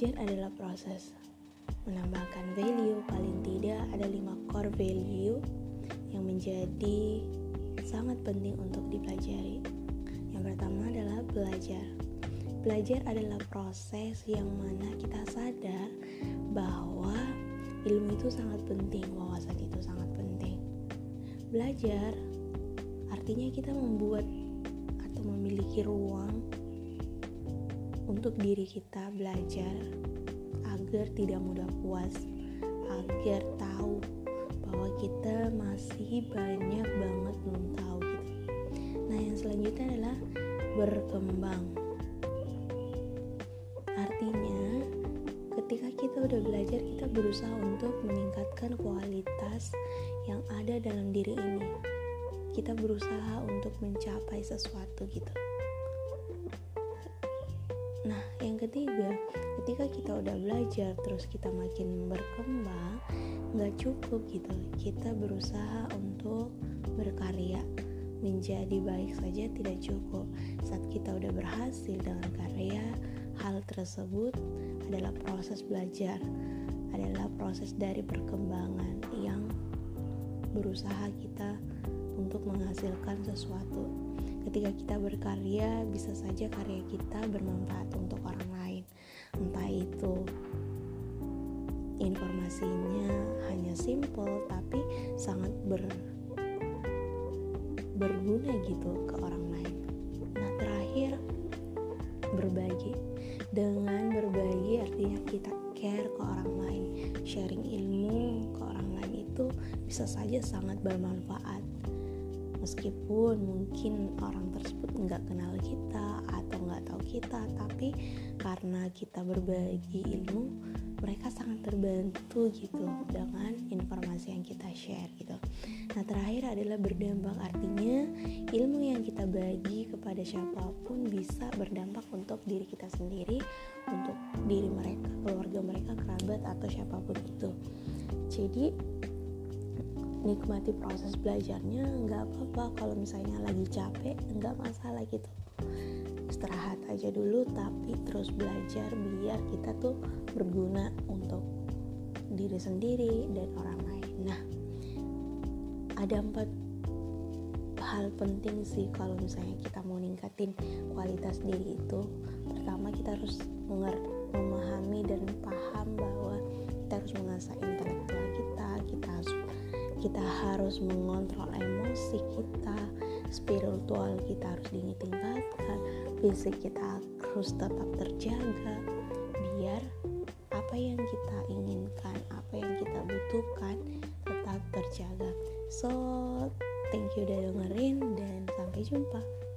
Belajar adalah proses. Menambahkan value, paling tidak ada 5 core value yang menjadi sangat penting untuk dipelajari. Yang pertama adalah belajar. Belajar adalah proses yang mana kita sadar bahwa ilmu itu sangat penting, wawasan itu sangat penting. Belajar artinya kita membuat atau memiliki ruang untuk diri kita belajar agar tidak mudah puas, agar tahu bahwa kita masih banyak banget belum tahu gitu. Nah, yang selanjutnya adalah berkembang. Artinya, ketika kita udah belajar, kita berusaha untuk meningkatkan kualitas yang ada dalam diri ini. Kita berusaha untuk mencapai sesuatu gitu. Nah, yang ketiga, ketika kita udah belajar, terus kita makin berkembang, nggak cukup gitu. Kita berusaha untuk berkarya, menjadi baik saja tidak cukup. Saat kita udah berhasil dengan karya, hal tersebut adalah proses belajar, adalah proses dari perkembangan yang berusaha kita untuk menghasilkan sesuatu. Ketika kita berkarya, bisa saja karya kita bermanfaat untuk orang lain. Entah itu informasinya hanya simple, tapi sangat berguna gitu ke orang lain. Nah, terakhir, berbagi. Dengan berbagi artinya kita care ke orang lain, sharing ilmu ke orang lain itu bisa saja sangat bermanfaat, meskipun mungkin orang tersebut nggak kenal kita atau nggak tahu kita, tapi karena kita berbagi ilmu, mereka sangat terbantu gitu dengan informasi yang kita share gitu. Nah, terakhir adalah berdampak, artinya ilmu yang kita bagi kepada siapapun bisa berdampak untuk diri kita sendiri, untuk diri mereka, keluarga mereka, kerabat, atau siapapun itu. Jadi nikmati proses belajarnya, nggak apa-apa kalau misalnya lagi capek, nggak masalah gitu. Istirahat aja dulu, tapi terus belajar biar kita tuh berguna untuk diri sendiri dan orang lain. Nah, ada 4 hal penting sih kalau misalnya kita mau ningkatin kualitas diri itu. Pertama, kita harus memahami dan paham bahwa kita harus mengasah intelektual kita harus mengontrol emosi kita, spiritual kita harus ditingkatkan, fisik kita harus tetap terjaga biar apa yang kita inginkan, apa yang kita butuhkan tetap terjaga. So, thank you udah dengerin dan sampai jumpa.